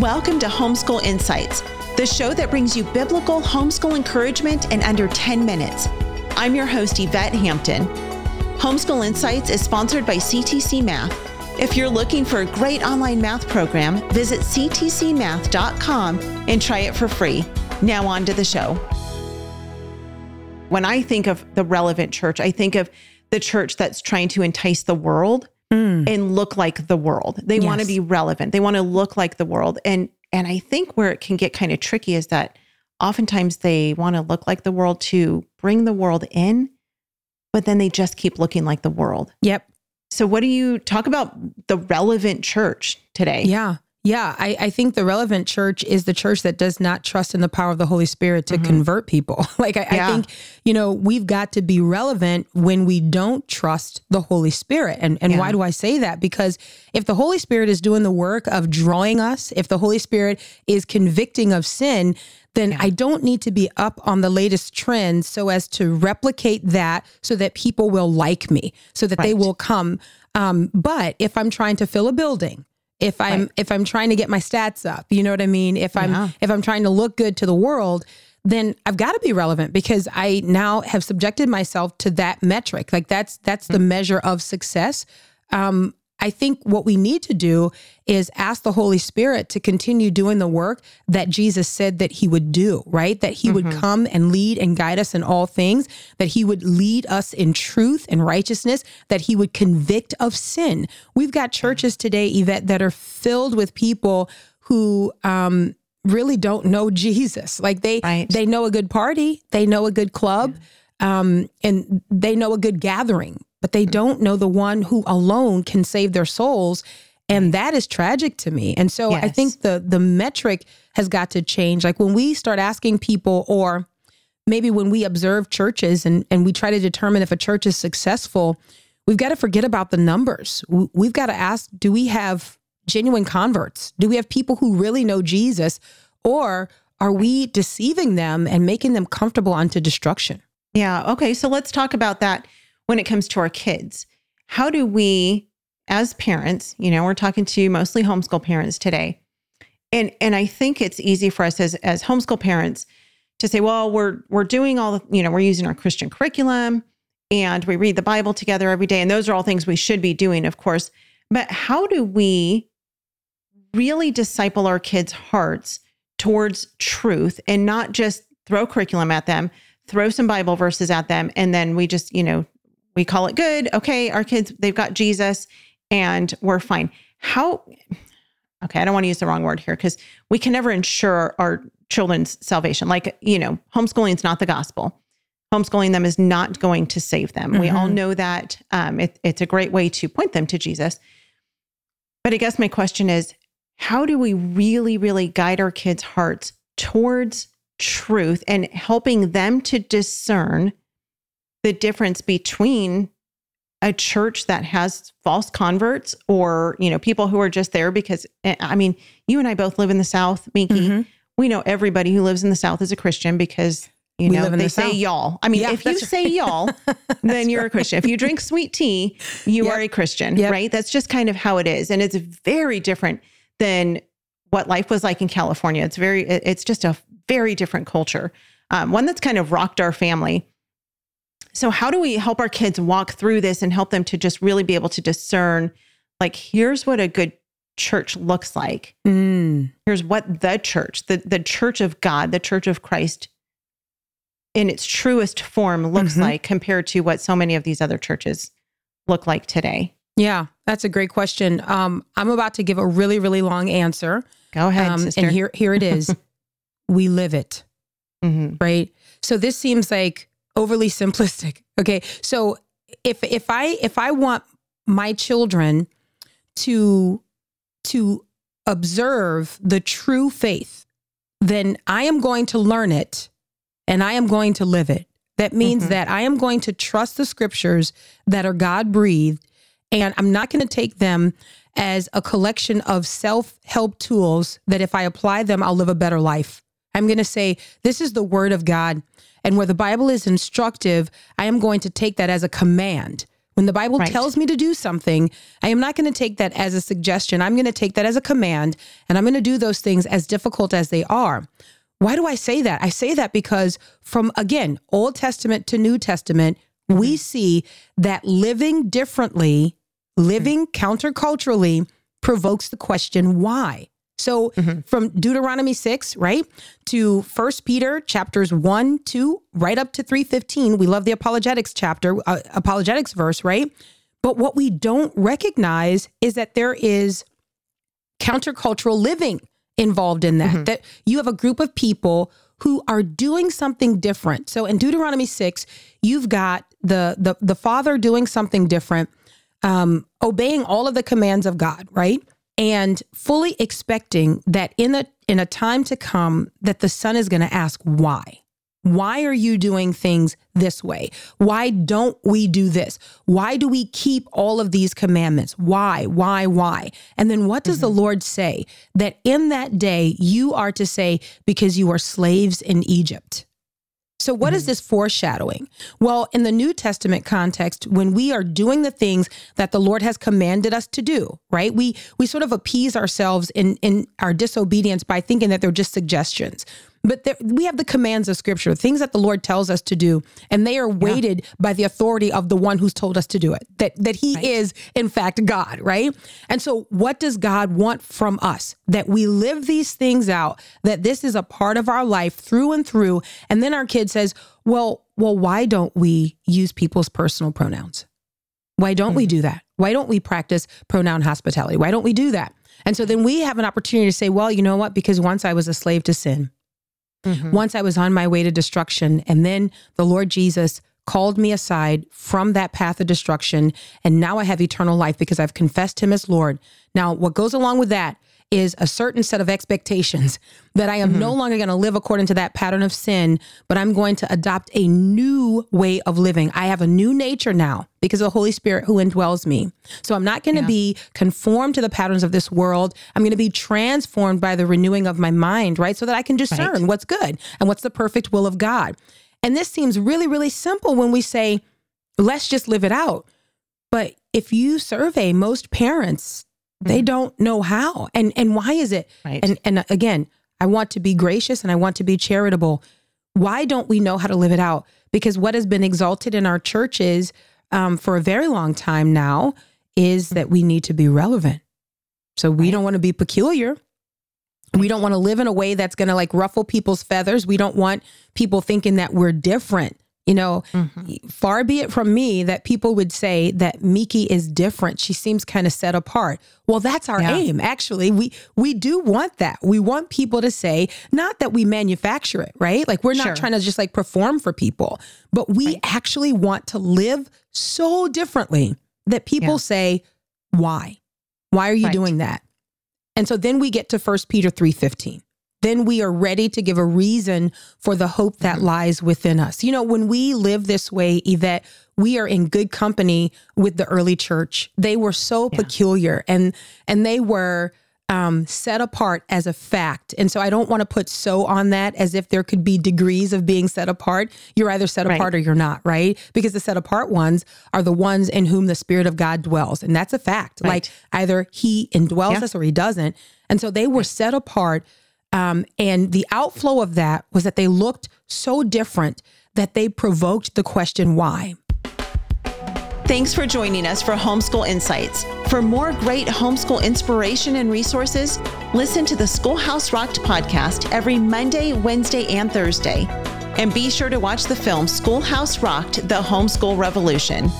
Welcome to Homeschool Insights, the show that brings you biblical homeschool encouragement in under 10 minutes. I'm your host, Yvette Hampton. Homeschool Insights is sponsored by CTC Math. If you're looking for a great online math program, visit ctcmath.com and try it for free. Now on to the show. When I think of the relevant church, I think of the church that's trying to entice the world and look like the world. They want to be relevant. They want to look like the world. And I think where it can get kind of tricky is that oftentimes they want to look like the world to bring the world in, but then they just keep looking like the world. Yep. So what do you talk about the relevant church today? Yeah. I think the relevant church is the church that does not trust in the power of the Holy Spirit to convert people. I think, we've got to be relevant when we don't trust the Holy Spirit. And why do I say that? Because if the Holy Spirit is doing the work of drawing us, if the Holy Spirit is convicting of sin, then I don't need to be up on the latest trend so as to replicate that so that people will like me, so that they will come. But if I'm trying to fill a building, if I'm trying to get my stats up, you know what I mean? If I'm trying to look good to the world, then I've got to be relevant because I now have subjected myself to that metric. Like that's the measure of success. I think what we need to do is ask the Holy Spirit to continue doing the work that Jesus said that he would do, right? That he would come and lead and guide us in all things, that he would lead us in truth and righteousness, that he would convict of sin. We've got churches today, Yvette, that are filled with people who really don't know Jesus. Like they know a good party, they know a good club, and they know a good gathering, but they don't know the one who alone can save their souls. And that is tragic to me. And so I think the metric has got to change. Like when we start asking people, or maybe when we observe churches and we try to determine if a church is successful, we've got to forget about the numbers. We've got to ask, do we have genuine converts? Do we have people who really know Jesus? Or are we deceiving them and making them comfortable unto destruction? Yeah. Okay. So let's talk about that. When it comes to our kids, how do we, as parents, we're talking to mostly homeschool parents today. And I think it's easy for us as homeschool parents to say, well, we're doing all the, we're using our Christian curriculum and we read the Bible together every day. And those are all things we should be doing, of course. But how do we really disciple our kids' hearts towards truth and not just throw curriculum at them, throw some Bible verses at them, and then we just, we call it good. Okay. Our kids, they've got Jesus and we're fine. I don't want to use the wrong word here because we can never ensure our children's salvation. Like, homeschooling is not the gospel. Homeschooling them is not going to save them. Mm-hmm. We all know that. It's a great way to point them to Jesus. But I guess my question is, how do we really, really guide our kids' hearts towards truth and helping them to discern the difference between a church that has false converts or, people who are just there because, I mean, you and I both live in the South, Meeke. Mm-hmm. We know everybody who lives in the South is a Christian because, they say y'all. I mean, if you say y'all, then you're a Christian. If you drink sweet tea, you are a Christian, right? That's just kind of how it is. And it's very different than what life was like in California. It's just a very different culture. One that's kind of rocked our family. So how do we help our kids walk through this and help them to just really be able to discern, like, here's what a good church looks like. Mm. Here's what the church, the church of God, the church of Christ in its truest form looks like compared to what so many of these other churches look like today. Yeah, that's a great question. I'm about to give a really, really long answer. Go ahead, sister. And here it is. We live it, right? So this seems like overly simplistic. Okay. So if I want my children to observe the true faith, then I am going to learn it and I am going to live it. That means that I am going to trust the scriptures that are God-breathed, and I'm not going to take them as a collection of self-help tools that if I apply them, I'll live a better life. I'm going to say, this is the word of God. And where the Bible is instructive, I am going to take that as a command. When the Bible tells me to do something, I am not going to take that as a suggestion. I'm going to take that as a command, and I'm going to do those things as difficult as they are. Why do I say that? I say that because from, again, Old Testament to New Testament, we see that living differently, living counterculturally provokes the question, why? So from Deuteronomy 6, right, to 1 Peter chapters 1, 2, right up to 3:15, we love the apologetics chapter, apologetics verse, right? But what we don't recognize is that there is countercultural living involved in that, that you have a group of people who are doing something different. So in Deuteronomy 6, you've got the father doing something different, obeying all of the commands of God, right? And fully expecting that in a time to come that the son is going to ask, why? Why are you doing things this way? Why don't we do this? Why do we keep all of these commandments? Why? And then what does the Lord say? That in that day, you are to say, because you are slaves in Egypt. So what is this foreshadowing? Well, in the New Testament context, when we are doing the things that the Lord has commanded us to do, right? We sort of appease ourselves in our disobedience by thinking that they're just suggestions. But there, we have the commands of Scripture, things that the Lord tells us to do, and they are weighted by the authority of the one who's told us to do it, that he is, in fact, God, right? And so what does God want from us? That we live these things out, that this is a part of our life through and through. And then our kid says, well, why don't we use people's personal pronouns? Why don't we do that? Why don't we practice pronoun hospitality? Why don't we do that? And so then we have an opportunity to say, well, you know what? Because once I was a slave to sin. Once I was on my way to destruction, and then the Lord Jesus called me aside from that path of destruction, and now I have eternal life because I've confessed him as Lord. Now, what goes along with that is a certain set of expectations that I am no longer going to live according to that pattern of sin, but I'm going to adopt a new way of living. I have a new nature now because of the Holy Spirit who indwells me. So I'm not going to be conformed to the patterns of this world. I'm going to be transformed by the renewing of my mind, right? So that I can discern what's good and what's the perfect will of God. And this seems really, really simple when we say, let's just live it out. But if you survey most parents, they don't know how. And why is it? And again, I want to be gracious and I want to be charitable. Why don't we know how to live it out? Because what has been exalted in our churches for a very long time now is that we need to be relevant. So we don't want to be peculiar. We don't want to live in a way that's going to like ruffle people's feathers. We don't want people thinking that we're different. You know, far be it from me that people would say that Meeke is different. She seems kind of set apart. Well, that's our aim. Actually, we do want that. We want people to say, not that we manufacture it, right? Like we're not trying to just like perform for people, but we actually want to live so differently that people say, why? Why are you doing that? And so then we get to 1 Peter 3:15. Then we are ready to give a reason for the hope that lies within us. You know, when we live this way, Yvette, we are in good company with the early church. They were so peculiar and they were set apart as a fact. And so I don't want to put so on that as if there could be degrees of being set apart. You're either set apart or you're not, right? Because the set apart ones are the ones in whom the Spirit of God dwells. And that's a fact. Like either he indwells us or he doesn't. And so they were set apart. And the outflow of that was that they looked so different that they provoked the question, why? Thanks for joining us for Homeschool Insights. For more great homeschool inspiration and resources, listen to the Schoolhouse Rocked podcast every Monday, Wednesday, and Thursday. And be sure to watch the film Schoolhouse Rocked: The Homeschool Revolution.